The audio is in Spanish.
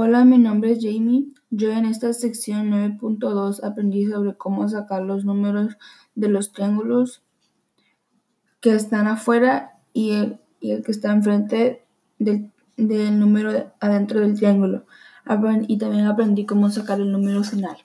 Hola, mi nombre es Jamie. Yo en esta sección 9.2 aprendí sobre cómo sacar los números de los triángulos que están afuera y el que está enfrente del número adentro del triángulo. Y también aprendí cómo sacar el número final.